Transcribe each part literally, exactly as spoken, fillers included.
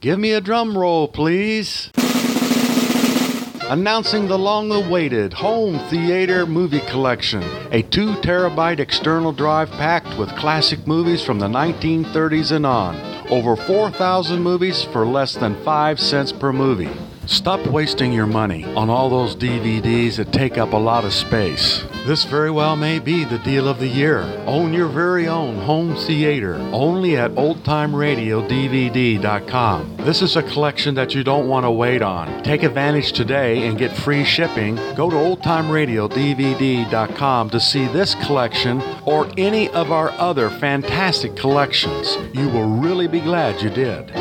Give me a drum roll, please. Announcing the long-awaited Home Theater Movie Collection, a two terabyte external drive packed with classic movies from the nineteen thirties and on. Over four thousand movies for less than five cents per movie. Stop wasting your money on all those D V Ds that take up a lot of space. This very well may be the deal of the year. Own your very own home theater, only at Old Time Radio D V D dot com. This is a collection that you don't want to wait on. Take advantage today and get free shipping. Go to Old Time Radio D V D dot com to see this collection or any of our other fantastic collections. You will really be glad you did.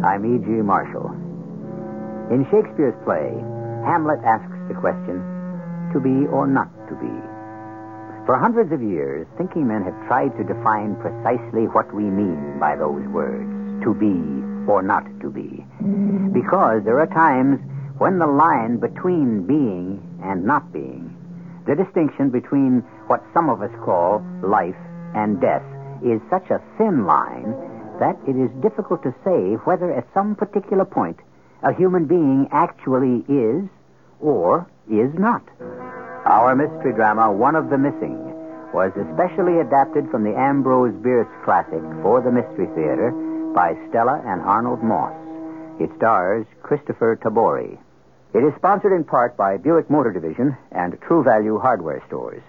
I'm E G Marshall. In Shakespeare's play, Hamlet asks the question, to be or not to be. For hundreds of years, thinking men have tried to define precisely what we mean by those words, to be or not to be. Because there are times when the line between being and not being, the distinction between what some of us call life and death, is such a thin line that it is difficult to say whether at some particular point a human being actually is or is not. Our mystery drama, One of the Missing, was especially adapted from the Ambrose Bierce classic for the Mystery Theater by Stella and Arnold Moss. It stars Christopher Tabori. It is sponsored in part by Buick Motor Division and True Value Hardware Stores.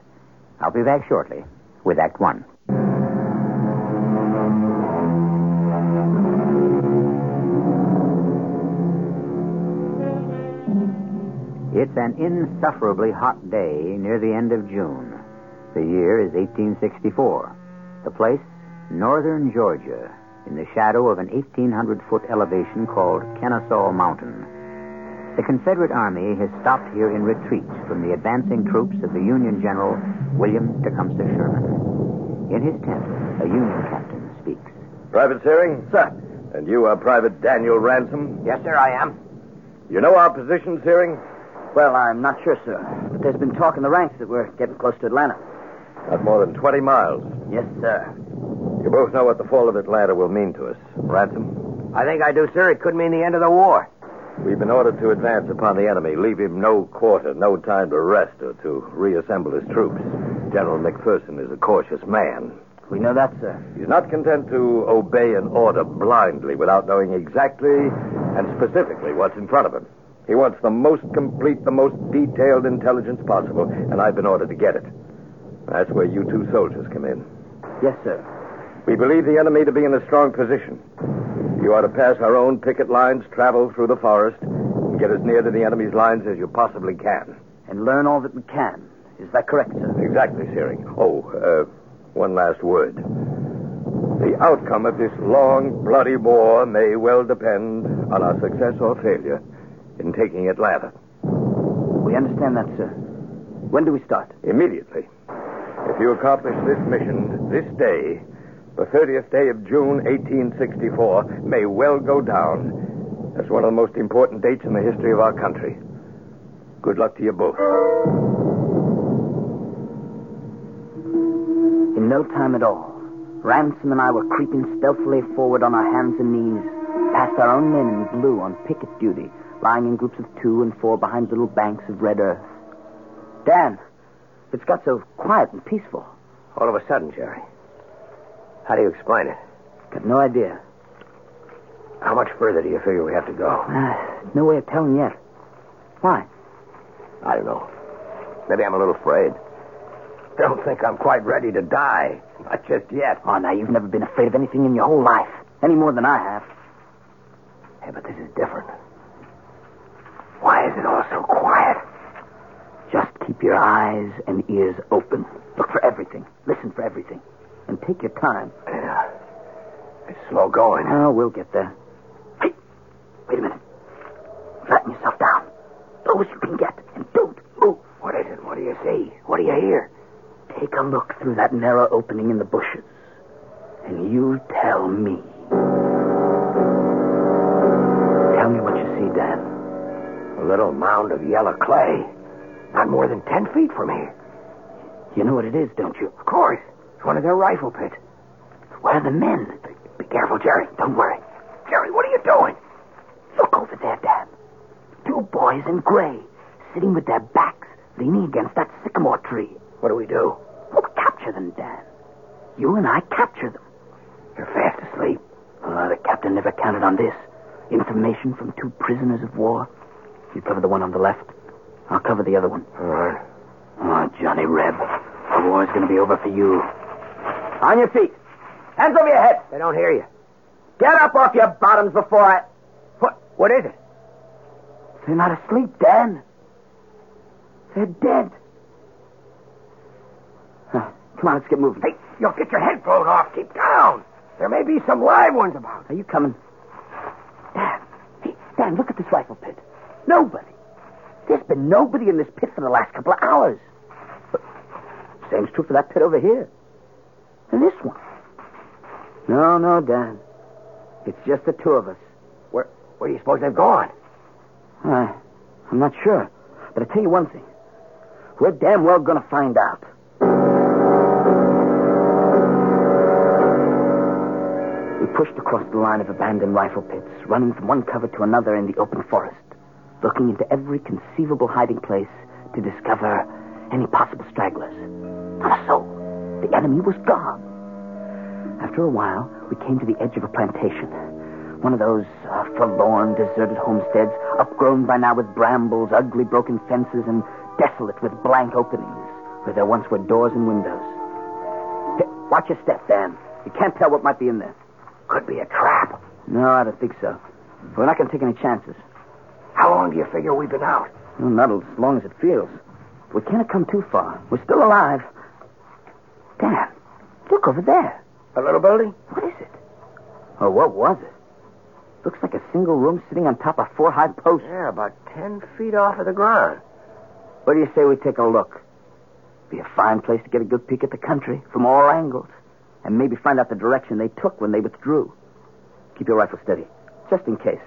I'll be back shortly with Act One. It's an insufferably hot day near the end of June. The year is eighteen sixty-four. The place, northern Georgia, in the shadow of an eighteen hundred foot elevation called Kennesaw Mountain. The Confederate Army has stopped here in retreat from the advancing troops of the Union General William Tecumseh Sherman. In his tent, a Union captain speaks. Private Searing? Sir. And you are Private Daniel Ransom? Yes, sir, I am. You know our position, Searing? Well, I'm not sure, sir. But there's been talk in the ranks that we're getting close to Atlanta. Not more than twenty miles. Yes, sir. You both know what the fall of Atlanta will mean to us. Ransom? I think I do, sir. It could mean the end of the war. We've been ordered to advance upon the enemy. Leave him no quarter, no time to rest or to reassemble his troops. General McPherson is a cautious man. We know that, sir. He's not content to obey an order blindly without knowing exactly and specifically what's in front of him. He wants the most complete, the most detailed intelligence possible, and I've been ordered to get it. That's where you two soldiers come in. Yes, sir. We believe the enemy to be in a strong position. You are to pass our own picket lines, travel through the forest, and get as near to the enemy's lines as you possibly can. And learn all that we can. Is that correct, sir? Exactly, Searing. Oh, uh, one last word. The outcome of this long, bloody war may well depend on our success or failure in taking Atlanta. We understand that, sir. When do we start? Immediately. If you accomplish this mission this day, the thirtieth day of June, eighteen sixty-four, may well go down as one of the most important dates in the history of our country. Good luck to you both. In no time at all, Ransom and I were creeping stealthily forward on our hands and knees, past our own men in blue on picket duty, lying in groups of two and four behind little banks of red earth. Dan, it's got so quiet and peaceful. All of a sudden, Jerry. How do you explain it? Got no idea. How much further do you figure we have to go? Uh, no way of telling yet. Why? I don't know. Maybe I'm a little afraid. I don't think I'm quite ready to die. Not just yet. Oh, now, you've never been afraid of anything in your whole life. Any more than I have. Hey, but this is different. Why is it all so quiet? Just keep your eyes and ears open. Look for everything. Listen for everything. And take your time. Yeah. It's slow going. Oh, we'll get there. Hey, wait a minute. Flatten yourself down. Those you can get. And don't move. What is it? What do you see? What do you hear? Take a look through that narrow opening in the bushes, and you tell me. Tell me what you see, Dan. A little mound of yellow clay. Not more than ten feet from here. You know what it is, don't you? Of course. It's one of their rifle pits. Where are the men? Be careful, Jerry. Don't worry. Jerry, what are you doing? Look over there, Dan. Two boys in gray, sitting with their backs leaning against that sycamore tree. What do we do? We'll capture them, Dan. You and I capture them. You're fast asleep. Uh, the captain never counted on this. Information from two prisoners of war. You cover the one on the left. I'll cover the other one. All right. Oh, Johnny Reb, the war's going to be over for you. On your feet. Hands over your head. They don't hear you. Get up off your bottoms before I... What? What is it? They're not asleep, Dan. They're dead. Huh. Come on, let's get moving. Hey, you'll get your head blown off. Keep down. There may be some live ones about. Are you coming? Dan. Hey, Dan, look at this rifle pit. Nobody. There's been nobody in this pit for the last couple of hours. But same's true for that pit over here. And this one. No, no, Dan. It's just the two of us. Where, where do you suppose they've gone? Uh, I'm not sure. But I tell you one thing. We're damn well going to find out. We pushed across the line of abandoned rifle pits, running from one cover to another in the open forest, looking into every conceivable hiding place to discover any possible stragglers. Not a soul. The enemy was gone. After a while, we came to the edge of a plantation. One of those uh, forlorn, deserted homesteads, upgrown by now with brambles, ugly broken fences, and desolate with blank openings, where there once were doors and windows. Hey, watch your step, Dan. You can't tell what might be in there. Could be a trap. No, I don't think so. We're not going to take any chances. How long do you figure we've been out? Well, not as long as it feels. We can't have come too far. We're still alive. Dan, look over there. A little building? What is it? Oh, what was it? Looks like a single room sitting on top of four high posts. Yeah, about ten feet off of the ground. What do you say we take a look? Be a fine place to get a good peek at the country from all angles. And maybe find out the direction they took when they withdrew. Keep your rifle steady, just in case.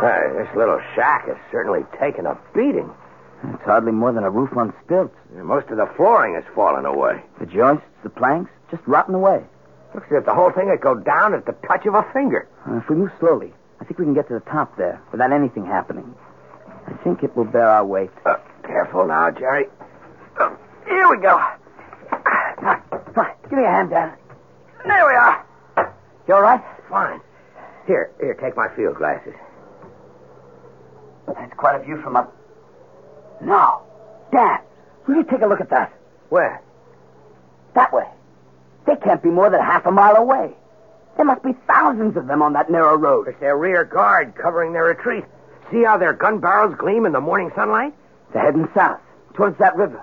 Hey, this little shack has certainly taken a beating. It's hardly more than a roof on stilts. Most of the flooring has fallen away. The joists, the planks, just rotten away. Looks as if the whole thing would go down at the touch of a finger. Uh, if we move slowly, I think we can get to the top there without anything happening. I think it will bear our weight. Uh, careful now, Jerry. Uh, here we go. Come on, come on. Give me a hand, Dan. There we are. You all right? Fine. Here, here, take my field glasses. That's quite a view from up... No. Dan, will you take a look at that? Where? That way. They can't be more than half a mile away. There must be thousands of them on that narrow road. It's their rear guard covering their retreat. See how their gun barrels gleam in the morning sunlight? They're heading south, towards that river.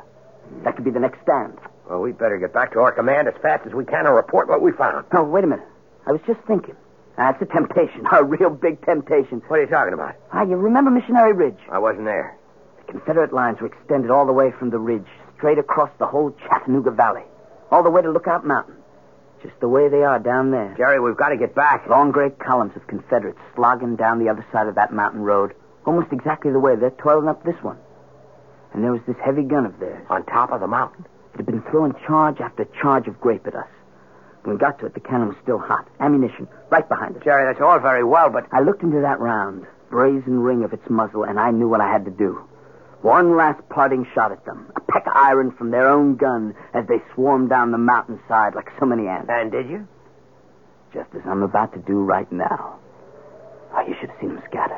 That could be the next stand. Well, we'd better get back to our command as fast as we can and report what we found. Oh, wait a minute. I was just thinking. That's a temptation, a real big temptation. What are you talking about? Ah, you remember Missionary Ridge? I wasn't there. The Confederate lines were extended all the way from the ridge, straight across the whole Chattanooga Valley. All the way to Lookout Mountain. Just the way they are down there. Jerry, we've got to get back. Long gray columns of Confederates slogging down the other side of that mountain road. Almost exactly the way they're toiling up this one. And there was this heavy gun of theirs. On top of the mountain? It had been throwing charge after charge of grape at us. When we got to it, the cannon was still hot. Ammunition right behind us. Jerry, that's all very well, but... I looked into that round, brazen ring of its muzzle, and I knew what I had to do. One last parting shot at them, a peck of iron from their own gun as they swarmed down the mountainside like so many ants. And did you? Just as I'm about to do right now. Oh, you should have seen them scatter.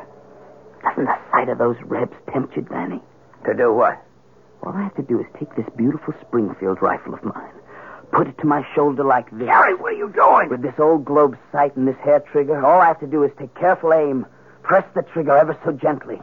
Doesn't the sight of those Rebs tempt you, Danny? To do what? All I have to do is take this beautiful Springfield rifle of mine, put it to my shoulder like this. Jerry, what are you doing? With this old globe sight and this hair trigger, all I have to do is take careful aim, press the trigger ever so gently.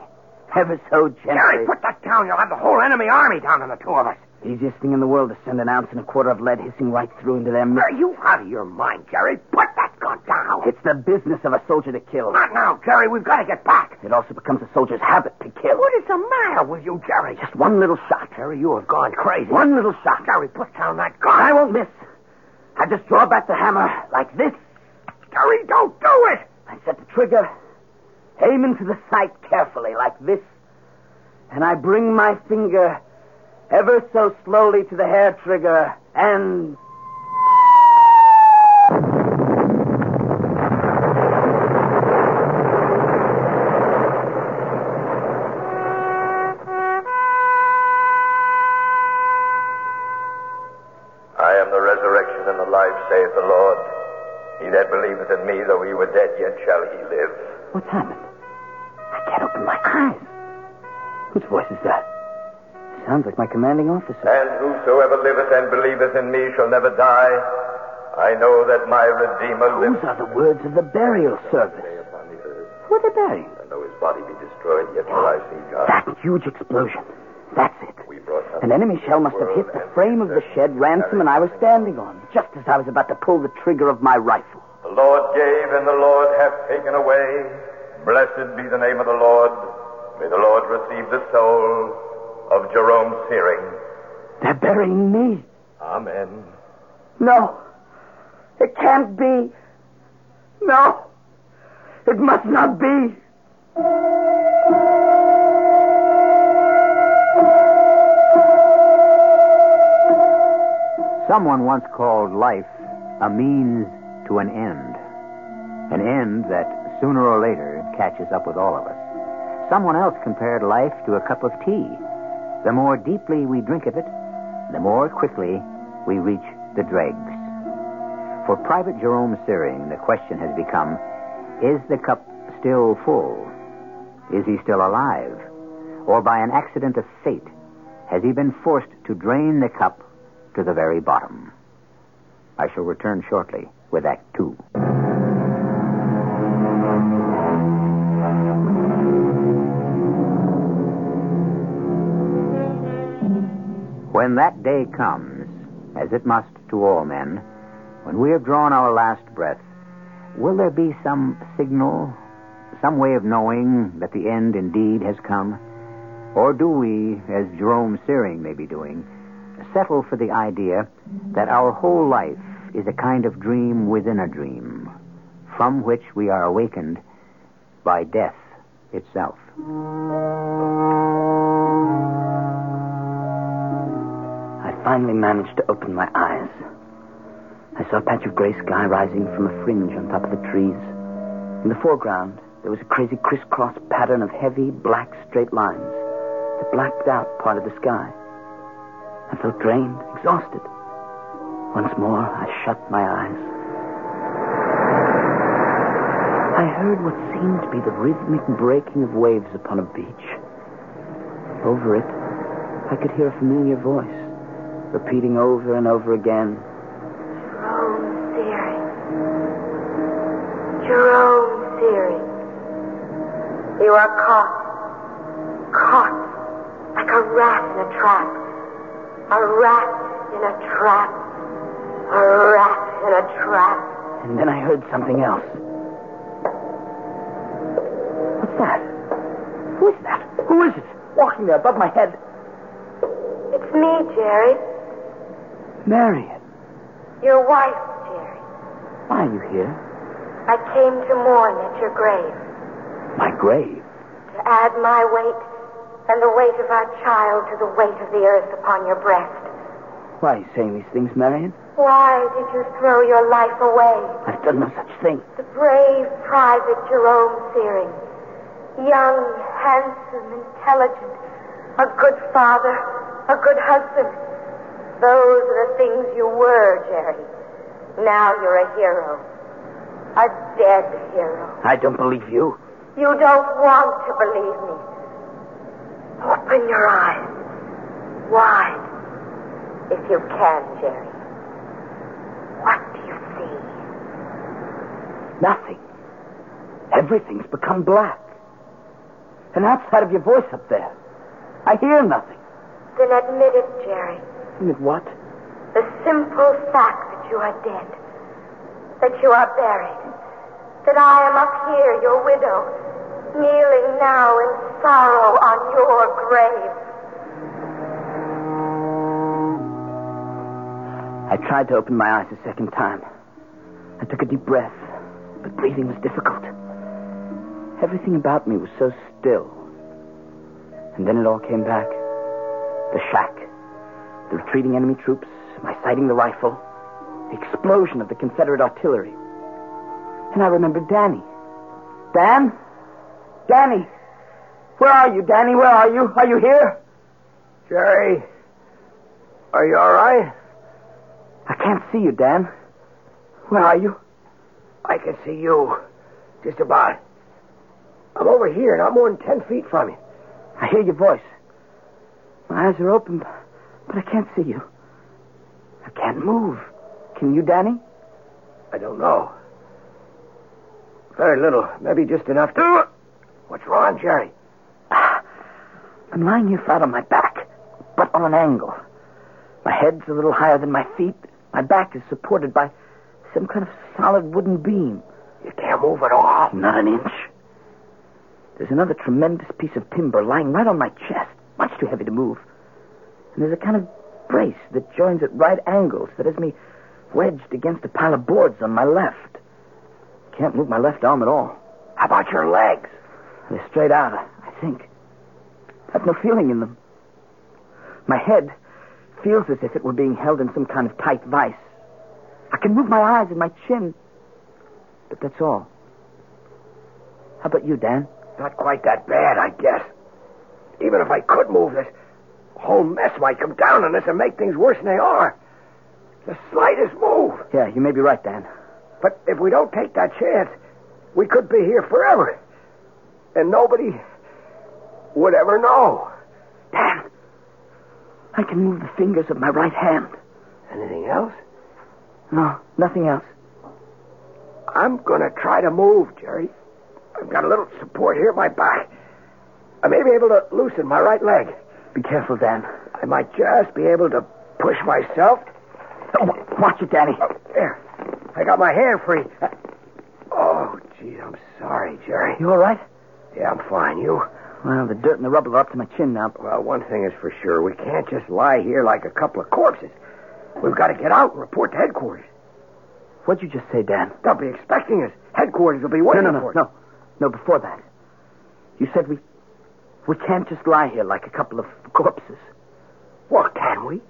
Ever so gently. Jerry, put that down. You'll have the whole enemy army down on the two of us. Easiest thing in the world to send an ounce and a quarter of lead hissing right through into their... Are you out of your mind, Jerry? Put that gun down. It's the business of a soldier to kill. Not now, Jerry. We've got to get back. It also becomes a soldier's habit to kill. What is the matter with you, Jerry? Just one little shot. Jerry, you have gone crazy. One little shot. Jerry, put down that gun. I won't miss. I just draw back the hammer like this. Jerry, don't do it. I set the trigger, aim into the sight carefully like this, and I bring my finger... ever so slowly to the hair trigger, and... I am the resurrection and the life, saith the Lord. He that believeth in me, though he were dead, yet shall he live. What's happened? I can't open my eyes. Whose voice is that? Sounds like my commanding officer. And whosoever liveth and believeth in me shall never die. I know that my Redeemer liveth. Those are the words of the burial service. Who are they burying? And though his body be destroyed, yet will I see God. That huge explosion. That's it. An enemy shell must have hit the frame of the shed Ransom and I were standing on, just as I was about to pull the trigger of my rifle. The Lord gave and the Lord hath taken away. Blessed be the name of the Lord. May the Lord receive the soul of Jerome Searing. They're burying me. Amen. No. It can't be. No. It must not be. Someone once called life a means to an end. An end that sooner or later catches up with all of us. Someone else compared life to a cup of tea. The more deeply we drink of it, the more quickly we reach the dregs. For Private Jerome Searing, the question has become, is the cup still full? Is he still alive? Or by an accident of fate, has he been forced to drain the cup to the very bottom? I shall return shortly with Act Two. When that day comes, as it must to all men, when we have drawn our last breath, will there be some signal, some way of knowing that the end indeed has come? Or do we, as Jerome Searing may be doing, settle for the idea that our whole life is a kind of dream within a dream, from which we are awakened by death itself? Finally managed to open my eyes. I saw a patch of gray sky rising from a fringe on top of the trees. In the foreground, there was a crazy crisscross pattern of heavy, black, straight lines that blacked out part of the sky. I felt drained, exhausted. Once more, I shut my eyes. I heard what seemed to be the rhythmic breaking of waves upon a beach. Over it, I could hear a familiar voice, repeating over and over again, Jerome Searing. Jerome Searing. You are caught. Caught. Like a rat in a trap. A rat in a trap. A rat in a trap. And then I heard something else. What's that? Who is that? Who is it? Walking there above my head. It's me, Jerry. Marion. Your wife, Jerry. Why are you here? I came to mourn at your grave. My grave? To add my weight and the weight of our child to the weight of the earth upon your breast. Why are you saying these things, Marion? Why did you throw your life away? I've done no such thing. The brave Private Jerome Searing. Young, handsome, intelligent, a good father, a good husband. Those are the things you were, Jerry. Now you're a hero. A dead hero. I don't believe you. You don't want to believe me. Open your eyes. Wide. If you can, Jerry. What do you see? Nothing. Everything's become black. And outside of your voice up there, I hear nothing. Then admit it, Jerry. What? The simple fact that you are dead. That you are buried. That I am up here, your widow, kneeling now in sorrow on your grave. I tried to open my eyes a second time. I took a deep breath, but breathing was difficult. Everything about me was so still. And then it all came back. The shack, the retreating enemy troops, my sighting the rifle, the explosion of the Confederate artillery. And I remembered Danny. Dan? Danny! Where are you, Danny? Where are you? Are you here? Jerry, are you all right? I can't see you, Dan. Where are you? I can see you. Just about. I'm over here, not more than ten feet from you. I hear your voice. My eyes are open, but I can't see you. I can't move. Can you, Danny? I don't know. Very little. Maybe just enough to... What's wrong, Jerry? I'm lying here flat on my back, but on an angle. My head's a little higher than my feet. My back is supported by some kind of solid wooden beam. You can't move at all? Not an inch. There's another tremendous piece of timber lying right on my chest, much too heavy to move. And there's a kind of brace that joins at right angles that has me wedged against a pile of boards on my left. Can't move my left arm at all. How about your legs? They're straight out, I think. I've no feeling in them. My head feels as if it were being held in some kind of tight vice. I can move my eyes and my chin, but that's all. How about you, Dan? Not quite that bad, I guess. Even if I could move, this whole mess might come down on us and make things worse than they are. The slightest move. Yeah, you may be right, Dan. But if we don't take that chance, we could be here forever. And nobody would ever know. Dan, I can move the fingers of my right hand. Anything else? No, nothing else. I'm going to try to move, Jerry. I've got a little support here at my back. I may be able to loosen my right leg. Be careful, Dan. I might just be able to push myself. Oh, watch it, Danny. Oh, there. I got my hand free. Oh, gee, I'm sorry, Jerry. You all right? Yeah, I'm fine. You? Well, the dirt and the rubble are up to my chin now. Well, one thing is for sure. We can't just lie here like a couple of corpses. We've got to get out and report to headquarters. What'd you just say, Dan? They'll be expecting us. Headquarters will be waiting for us. No, no, no, no. No, before that. You said we we can't just lie here like a couple of corpses. Well, can we?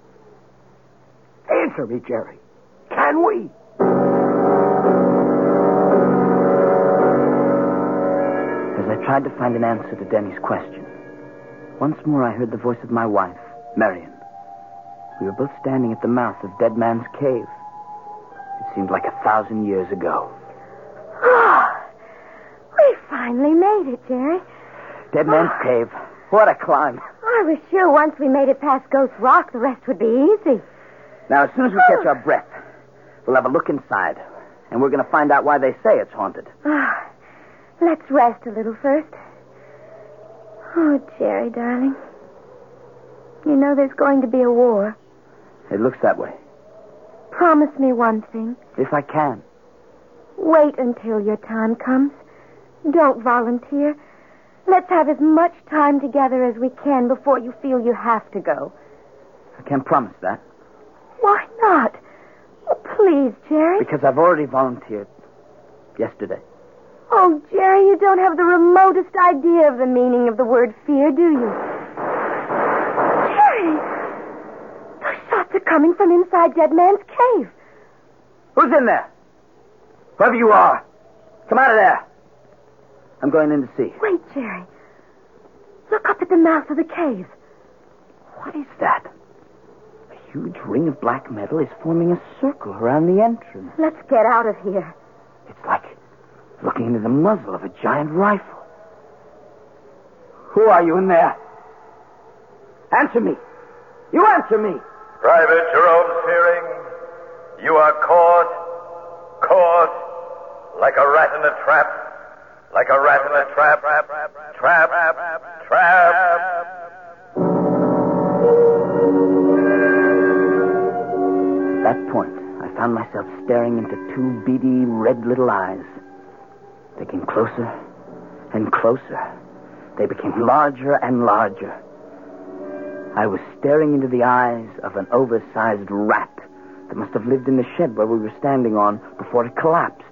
Answer me, Jerry. Can we? As I tried to find an answer to Danny's question, once more I heard the voice of my wife, Marion. We were both standing at the mouth of Dead Man's Cave. It seemed like a thousand years ago. We finally made it, Jerry. Dead Man's oh. Cave. What a climb. I was sure once we made it past Ghost Rock, the rest would be easy. Now, as soon as we oh. catch our breath, we'll have a look inside, and we're going to find out why they say it's haunted. Oh. Let's rest a little first. Oh, Jerry, darling. You know there's going to be a war. It looks that way. Promise me one thing. If I can. Wait until your time comes. Don't volunteer. Let's have as much time together as we can before you feel you have to go. I can't promise that. Why not? Oh, please, Jerry. Because I've already volunteered yesterday. Oh, Jerry, you don't have the remotest idea of the meaning of the word fear, do you? Jerry! Those shots are coming from inside Dead Man's Cave. Who's in there? Whoever you are, come out of there. I'm going in to see. Wait, Jerry. Look up at the mouth of the cave. What is that? A huge ring of black metal is forming a circle around the entrance. Let's get out of here. It's like looking into the muzzle of a giant rifle. Who are you in there? Answer me. You answer me. Private Jerome Fearing, you are caught, caught like a rat in a trap. Like a rat in a trap, trap, trap, trap, trap. trap. found myself staring into two beady, red little eyes. They came closer and closer. They became larger and larger. I was staring into the eyes of an oversized rat that must have lived in the shed where we were standing on before it collapsed.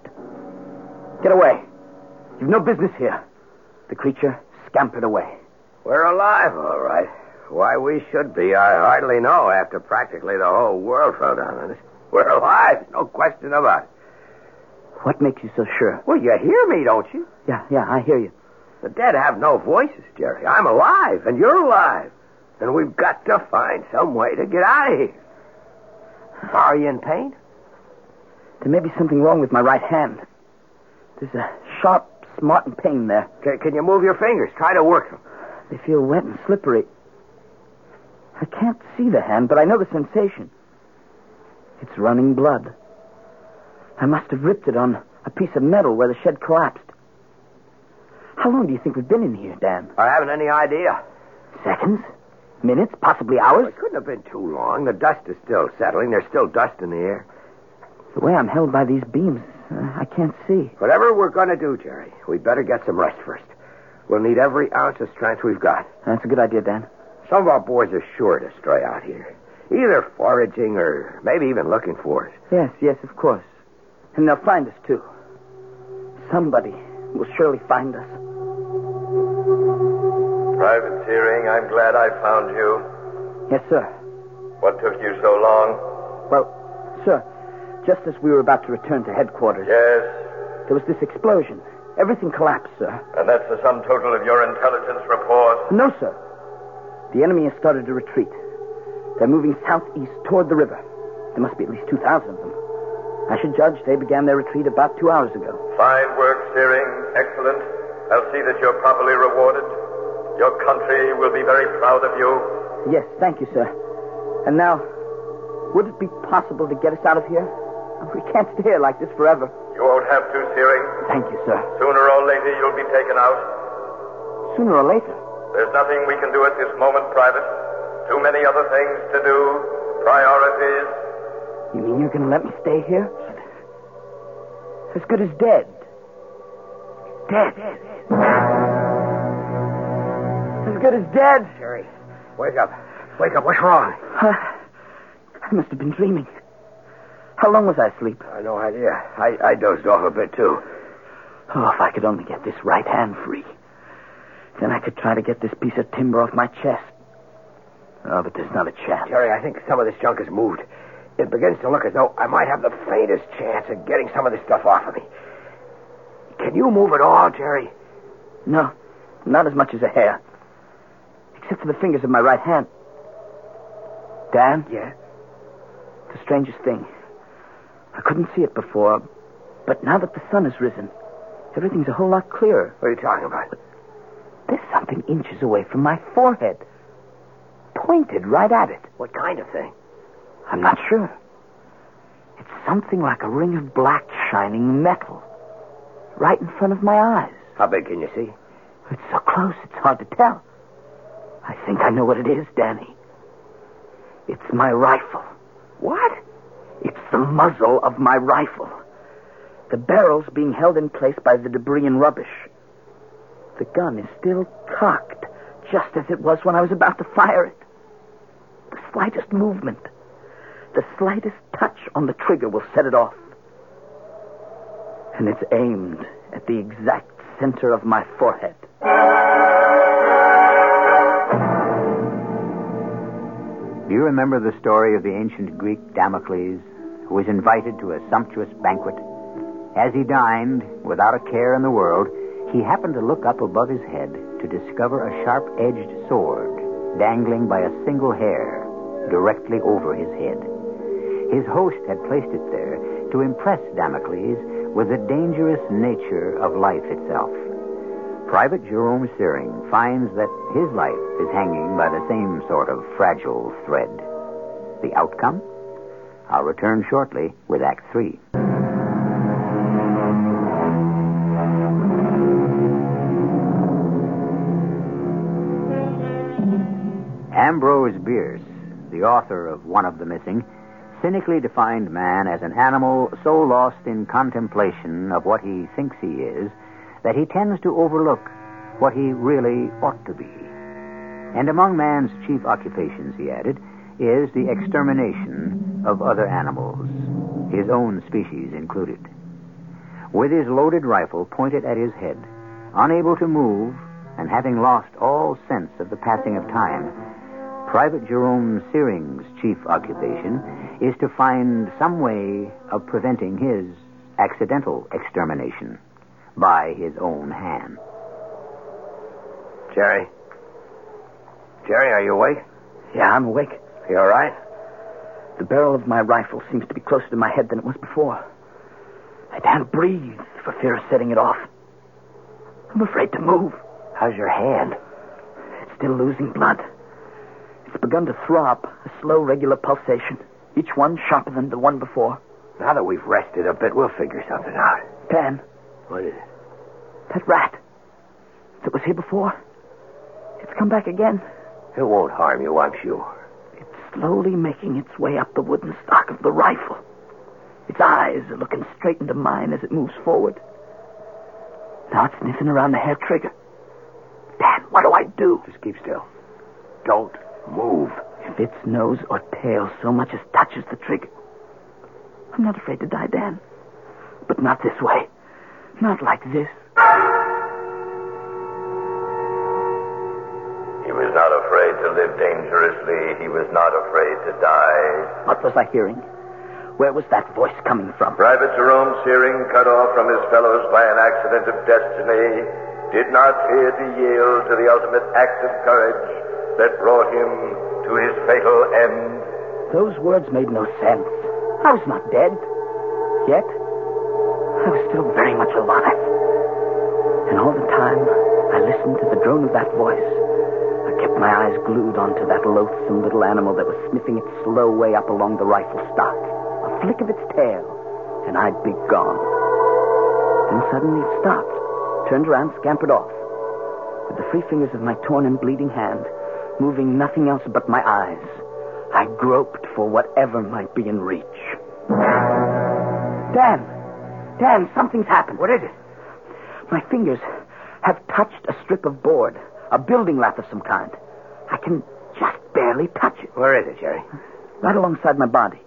Get away. You've no business here. The creature scampered away. We're alive, all right. Why we should be, I hardly know, after practically the whole world fell down on us. We're alive, no question about it. What makes you so sure? Well, you hear me, don't you? Yeah, yeah, I hear you. The dead have no voices, Jerry. I'm alive, and you're alive. And we've got to find some way to get out of here. Are you in pain? There may be something wrong with my right hand. There's a sharp, smart pain there. Can, can you move your fingers? Try to work them. They feel wet and slippery. I can't see the hand, but I know the sensation. It's running blood. I must have ripped it on a piece of metal where the shed collapsed. How long do you think we've been in here, Dan? I haven't any idea. Seconds? Minutes? Possibly hours? It couldn't have been too long. The dust is still settling. There's still dust in the air. The way I'm held by these beams, uh, I can't see. Whatever we're going to do, Jerry, we'd better get some rest first. We'll need every ounce of strength we've got. That's a good idea, Dan. Some of our boys are sure to stray out here, either foraging or maybe even looking for us. Yes, yes, of course. And they'll find us, too. Somebody will surely find us. Private Searing, I'm glad I found you. Yes, sir. What took you so long? Well, sir, just as we were about to return to headquarters... Yes? There was this explosion. Everything collapsed, sir. And that's the sum total of your intelligence report? No, sir. The enemy has started to retreat. They're moving southeast toward the river. There must be at least two thousand of them. I should judge they began their retreat about two hours ago. Fine work, Searing. Excellent. I'll see that you're properly rewarded. Your country will be very proud of you. Yes, thank you, sir. And now, would it be possible to get us out of here? We can't stay here like this forever. You won't have to, Searing. Thank you, sir. Sooner or later, you'll be taken out. Sooner or later? There's nothing we can do at this moment, Private. Too many other things to do. Priorities. You mean you're going to let me stay here? As good as dead. Dead. As good as dead. Jerry, wake up. Wake up. What's wrong? Uh, I must have been dreaming. How long was I asleep? Uh, no idea. I, I dozed off a bit, too. Oh, if I could only get this right hand free. Then I could try to get this piece of timber off my chest. Oh, but there's not a chance. Jerry, I think some of this junk has moved. It begins to look as though I might have the faintest chance of getting some of this stuff off of me. Can you move at all, Jerry? No, not as much as a hair. Except for the fingers of my right hand. Dan? Yeah? The strangest thing. I couldn't see it before, but now that the sun has risen, everything's a whole lot clearer. What are you talking about? There's something inches away from my forehead. Pointed right at it. What kind of thing? I'm not sure. It's something like a ring of black shining metal. Right in front of my eyes. How big can you see? It's so close, it's hard to tell. I think I know what it is, Danny. It's my rifle. What? It's the muzzle of my rifle. The barrel's being held in place by the debris and rubbish. The gun is still cocked, just as it was when I was about to fire it. The slightest movement, the slightest touch on the trigger will set it off. And it's aimed at the exact center of my forehead. Do you remember the story of the ancient Greek Damocles, who was invited to a sumptuous banquet? As he dined, without a care in the world, he happened to look up above his head to discover a sharp-edged sword dangling by a single hair directly over his head. His host had placed it there to impress Damocles with the dangerous nature of life itself. Private Jerome Searing finds that his life is hanging by the same sort of fragile thread. The outcome? I'll return shortly with Act Three. Ambrose Bierce, the author of One of the Missing, cynically defined man as an animal so lost in contemplation of what he thinks he is that he tends to overlook what he really ought to be. And among man's chief occupations, he added, is the extermination of other animals, his own species included. With his loaded rifle pointed at his head, unable to move, and having lost all sense of the passing of time, Private Jerome Searing's chief occupation is to find some way of preventing his accidental extermination by his own hand. Jerry? Jerry, are you awake? Yeah, I'm awake. Are you all right? The barrel of my rifle seems to be closer to my head than it was before. I can't breathe for fear of setting it off. I'm afraid to move. How's your hand? It's still losing blood. It's begun to throb, a slow, regular pulsation, each one sharper than the one before. Now that we've rested a bit, we'll figure something out. Dan. What is it? That rat that was here before. It's come back again. It won't harm you, I'm sure. It's slowly making its way up the wooden stock of the rifle. Its eyes are looking straight into mine as it moves forward. Now it's sniffing around the hair trigger. Dan, what do I do? Just keep still. Don't move. If its nose or tail so much as touches the trigger. I'm not afraid to die, Dan. But not this way. Not like this. He was not afraid to live dangerously. He was not afraid to die. What was I hearing? Where was that voice coming from? Private Jerome Searing, cut off from his fellows by an accident of destiny, did not fear to yield to the ultimate act of courage that brought him to his fatal end. Those words made no sense. I was not dead. Yet, I was still very much alive. And all the time, I listened to the drone of that voice. I kept my eyes glued onto that loathsome little animal that was sniffing its slow way up along the rifle stock. Flick of its tail, and I'd be gone. Then suddenly it stopped, turned around, scampered off. With the free fingers of my torn and bleeding hand, moving nothing else but my eyes, I groped for whatever might be in reach. Dan! Dan, something's happened. What is it? My fingers have touched a strip of board, a building lat of some kind. I can just barely touch it. Where is it, Jerry? Right alongside my body.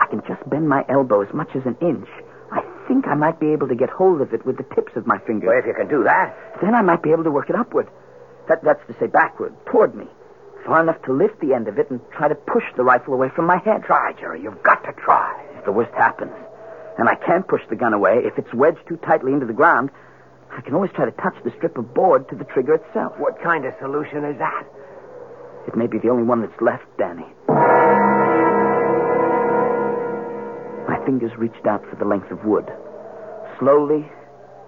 I can just bend my elbow as much as an inch. I think I might be able to get hold of it with the tips of my fingers. Well, if you can do that... Then I might be able to work it upward. That, that's to say backward, toward me. Far enough to lift the end of it and try to push the rifle away from my head. Try, Jerry. You've got to try. If the worst happens, and I can't push the gun away, if it's wedged too tightly into the ground, I can always try to touch the strip of board to the trigger itself. What kind of solution is that? It may be the only one that's left, Danny. Fingers reached out for the length of wood. Slowly,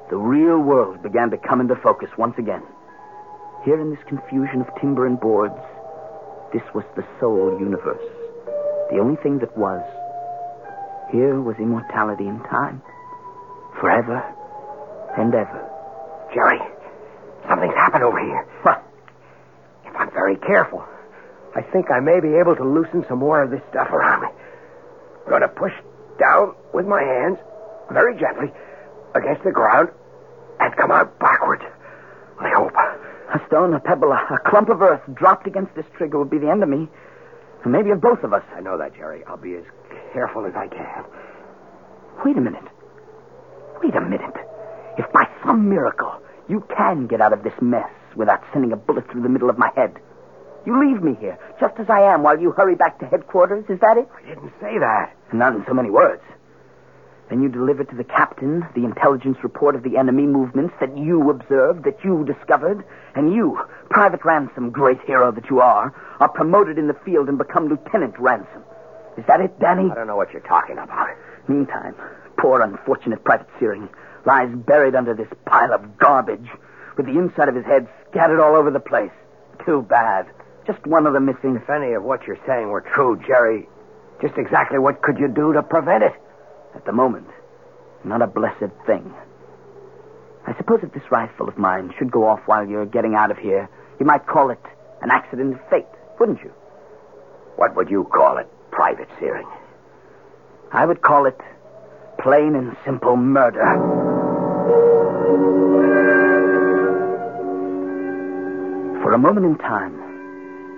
the real world began to come into focus once again. Here in this confusion of timber and boards, this was the sole universe. The only thing that was. Here was immortality in time. Forever and ever. Jerry, something's happened over here. What? If I'm very careful, I think I may be able to loosen some more of this stuff around me. I'm going to push down with my hands, very gently, against the ground, and come out backwards. I hope. A stone, a pebble, a, a clump of earth dropped against this trigger would be the end of me, and maybe of both of us. I know that, Jerry. I'll be as careful as I can. Wait a minute. Wait a minute. If by some miracle you can get out of this mess without sending a bullet through the middle of my head, you leave me here, just as I am, while you hurry back to headquarters. Is that it? I didn't say that. Not in so many words. Then you deliver to the captain the intelligence report of the enemy movements that you observed, that you discovered, and you, Private Ransom, great hero that you are, are promoted in the field and become Lieutenant Ransom. Is that it, Danny? I don't know what you're talking about. Meantime, poor unfortunate Private Searing lies buried under this pile of garbage with the inside of his head scattered all over the place. Too bad. Just one of the missing. If any of what you're saying were true, Jerry, just exactly what could you do to prevent it? At the moment, not a blessed thing. I suppose if this rifle of mine should go off while you're getting out of here, you might call it an accident of fate, wouldn't you? What would you call it, Private Searing? I would call it plain and simple murder. For a moment in time,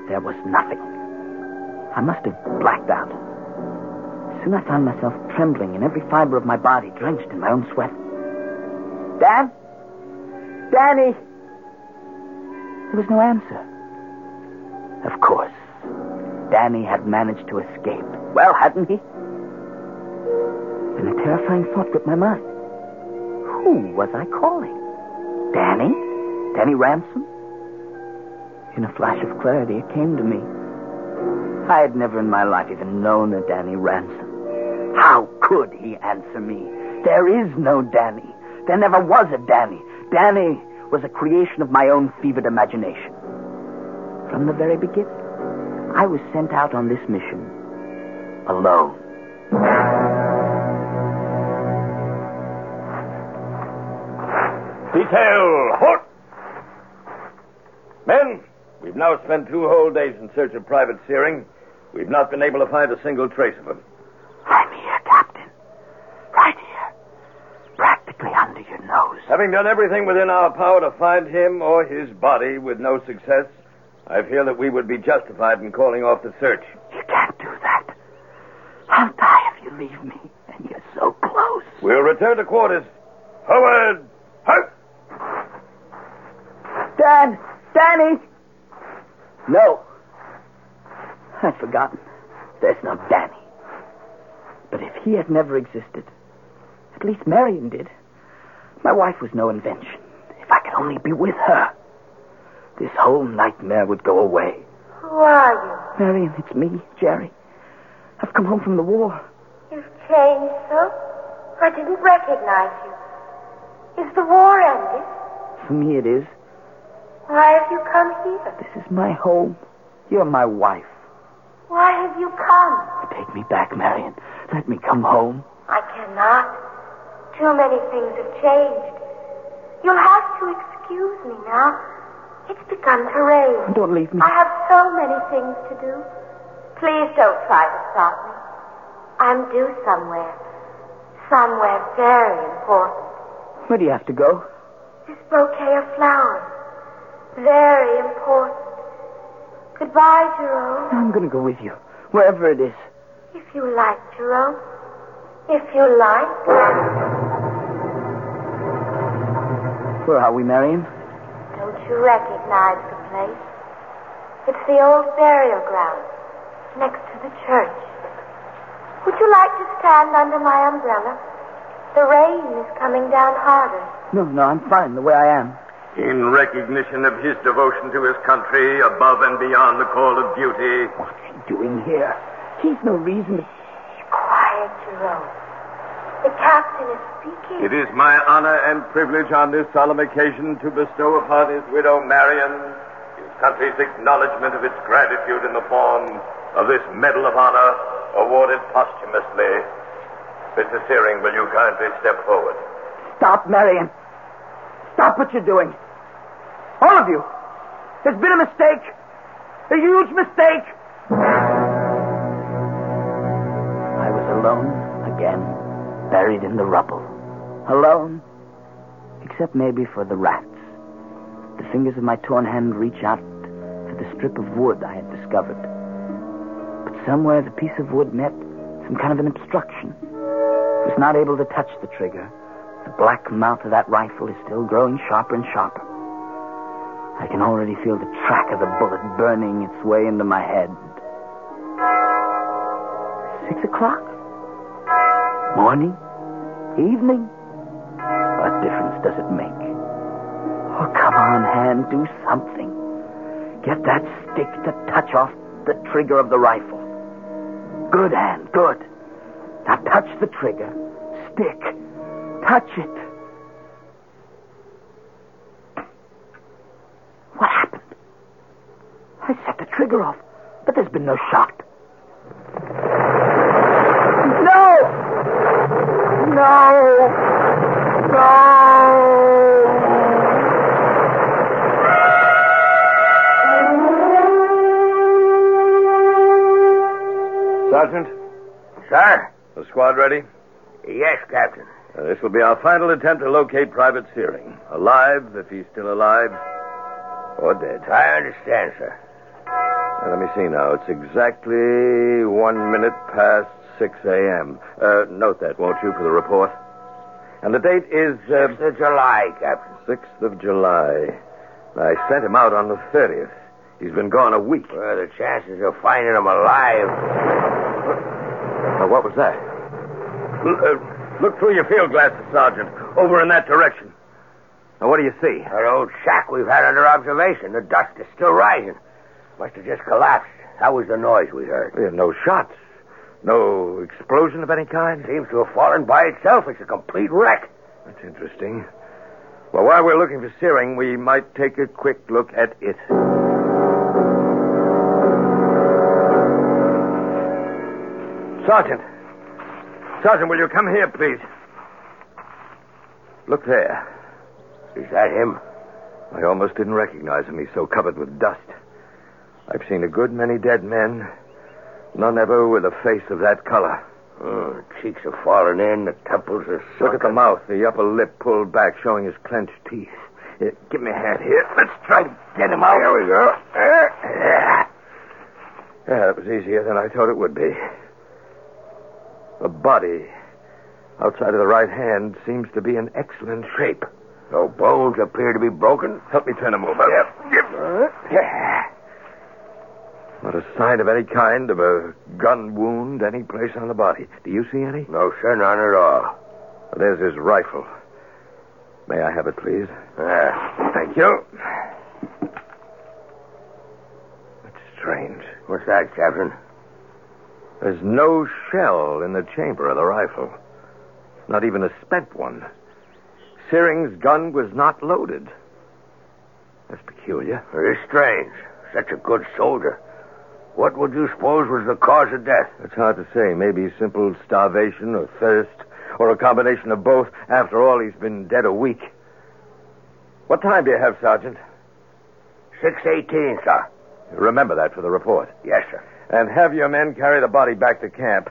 there was nothing. I must have blacked out. Soon I found myself trembling in every fiber of my body, drenched in my own sweat. Dan? Danny! There was no answer. Of course, Danny had managed to escape. Well, hadn't he? Then a terrifying thought gripped my mind. Who was I calling? Danny? Danny Ransom? In a flash of clarity, it came to me. I had never in my life even known a Danny Ransom. How could he answer me? There is no Danny. There never was a Danny. Danny was a creation of my own fevered imagination. From the very beginning, I was sent out on this mission alone. Detail, halt! Men, we've now spent two whole days in search of Private Searing. We've not been able to find a single trace of him. I'm here, Captain. Right here. Practically under your nose. Having done everything within our power to find him or his body with no success, I feel that we would be justified in calling off the search. You can't do that. I'll die if you leave me, and you're so close. We'll return to quarters. Forward! Hurt! Dan! Danny! No. I'd forgotten. There's no Danny. But if he had never existed, at least Marion did. My wife was no invention. If I could only be with her, this whole nightmare would go away. Who are you? Marion, it's me, Jerry. I've come home from the war. You've changed so? I didn't recognize you. Is the war ended? For me it is. Why have you come here? This is my home. You're my wife. Why have you come? Take me back, Marion. Let me come home. I cannot. Too many things have changed. You'll have to excuse me now. It's begun to rain. Don't leave me. I have so many things to do. Please don't try to stop me. I'm due somewhere. Somewhere very important. Where do you have to go? This bouquet of flowers. Very important. Goodbye, Jerome. I'm going to go with you, wherever it is. If you like, Jerome. If you like. Where are we, Marion? Don't you recognize the place? It's the old burial ground, next to the church. Would you like to stand under my umbrella? The rain is coming down harder. No, no, I'm fine the way I am. In recognition of his devotion to his country, above and beyond the call of duty. What's he doing here? He's no reason to... Shh, quiet, Jerome. The captain is speaking. It is my honor and privilege on this solemn occasion to bestow upon his widow, Marion, his country's acknowledgement of its gratitude in the form of this Medal of Honor awarded posthumously. Mister Searing, will you kindly step forward? Stop, Marion. Stop what you're doing. All of you. There's been a mistake. A huge mistake. I was alone again, buried in the rubble. Alone, except maybe for the rats. The fingers of my torn hand reach out for the strip of wood I had discovered. But somewhere the piece of wood met some kind of an obstruction. I was not able to touch the trigger. The black mouth of that rifle is still growing sharper and sharper. I can already feel the track of the bullet burning its way into my head. Six o'clock? Morning? Evening? What difference does it make? Oh, come on, hand, do something. Get that stick to touch off the trigger of the rifle. Good, hand, good. Now touch the trigger. Stick. Touch it. What happened? I set the trigger off, but there's been no shot. No! No! No! Sergeant? Sir? The squad ready? Yes, Captain. Uh, this will be our final attempt to locate Private Searing. Alive, if he's still alive, or dead. I understand, sir. Uh, let me see now. It's exactly one minute past six a.m. Uh, note that, won't you, for the report? And the date is... Uh, sixth of July, Captain. sixth of July. I sent him out on the thirtieth. He's been gone a week. Well, the chances of finding him alive... Uh, what was that? L- uh, Look through your field glasses, Sergeant. Over in that direction. Now, what do you see? That old shack we've had under observation. The dust is still rising. Must have just collapsed. That was the noise we heard. We have no shots. No explosion of any kind. Seems to have fallen by itself. It's a complete wreck. That's interesting. Well, while we're looking for Searing, we might take a quick look at it. Sergeant. Sergeant, will you come here, please? Look there. Is that him? I almost didn't recognize him. He's so covered with dust. I've seen a good many dead men. None ever with a face of that color. Oh, cheeks are falling in. The temples are sunken. Look at the mouth. The upper lip pulled back, showing his clenched teeth. Here, give me a hand here. Let's try to get him out. There we go. Yeah, that was easier than I thought it would be. The body, outside of the right hand, seems to be in excellent shape. No bones appear to be broken. Help me turn him over. Yep. Yep. Uh, yeah. Not a sign of any kind of a gun wound any place on the body. Do you see any? No, sir, none at all. Well, there's his rifle. May I have it, please? Uh, thank you. That's strange. What's that, Captain? There's no shell in the chamber of the rifle. Not even a spent one. Searing's gun was not loaded. That's peculiar. It is strange. Such a good soldier. What would you suppose was the cause of death? It's hard to say. Maybe simple starvation or thirst or a combination of both. After all, he's been dead a week. What time do you have, Sergeant? six eighteen, sir. Remember that for the report. Yes, sir. And have your men carry the body back to camp.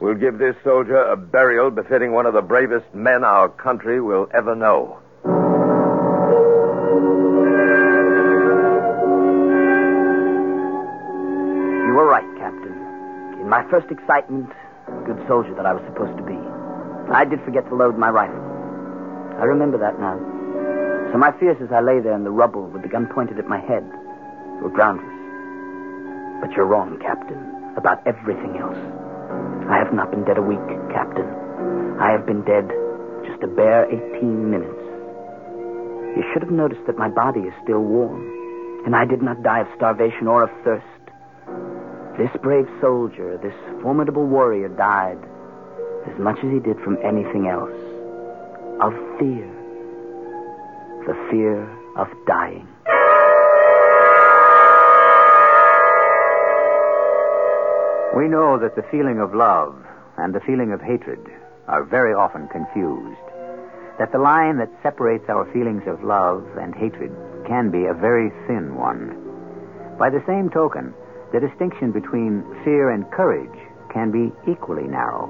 We'll give this soldier a burial befitting one of the bravest men our country will ever know. You were right, Captain. In my first excitement, good soldier that I was supposed to be, I did forget to load my rifle. I remember that now. So my fears as I lay there in the rubble with the gun pointed at my head were groundless. But you're wrong, Captain, about everything else. I have not been dead a week, Captain. I have been dead just a bare eighteen minutes. You should have noticed that my body is still warm, and I did not die of starvation or of thirst. This brave soldier, this formidable warrior, died as much as he did from anything else, of fear. The fear of dying. We know that the feeling of love and the feeling of hatred are very often confused, that the line that separates our feelings of love and hatred can be a very thin one. By the same token, the distinction between fear and courage can be equally narrow.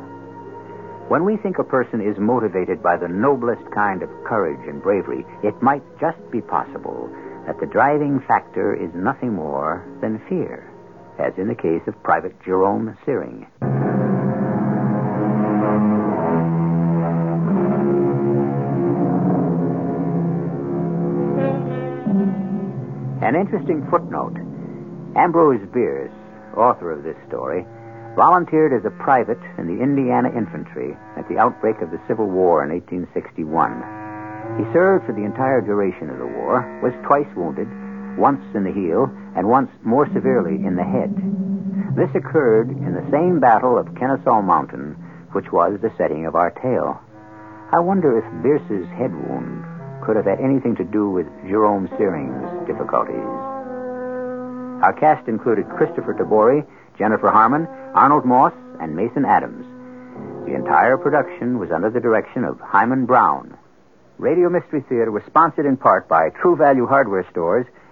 When we think a person is motivated by the noblest kind of courage and bravery, it might just be possible that the driving factor is nothing more than fear, as in the case of Private Jerome Searing. An interesting footnote. Ambrose Bierce, author of this story, volunteered as a private in the Indiana Infantry at the outbreak of the Civil War in eighteen sixty-one. He served for the entire duration of the war, was twice wounded, once in the heel, and once more severely in the head. This occurred in the same battle of Kennesaw Mountain, which was the setting of our tale. I wonder if Bierce's head wound could have had anything to do with Jerome Searing's difficulties. Our cast included Christopher Tabori, Jennifer Harmon, Arnold Moss, and Mason Adams. The entire production was under the direction of Hyman Brown. Radio Mystery Theater was sponsored in part by True Value Hardware Stores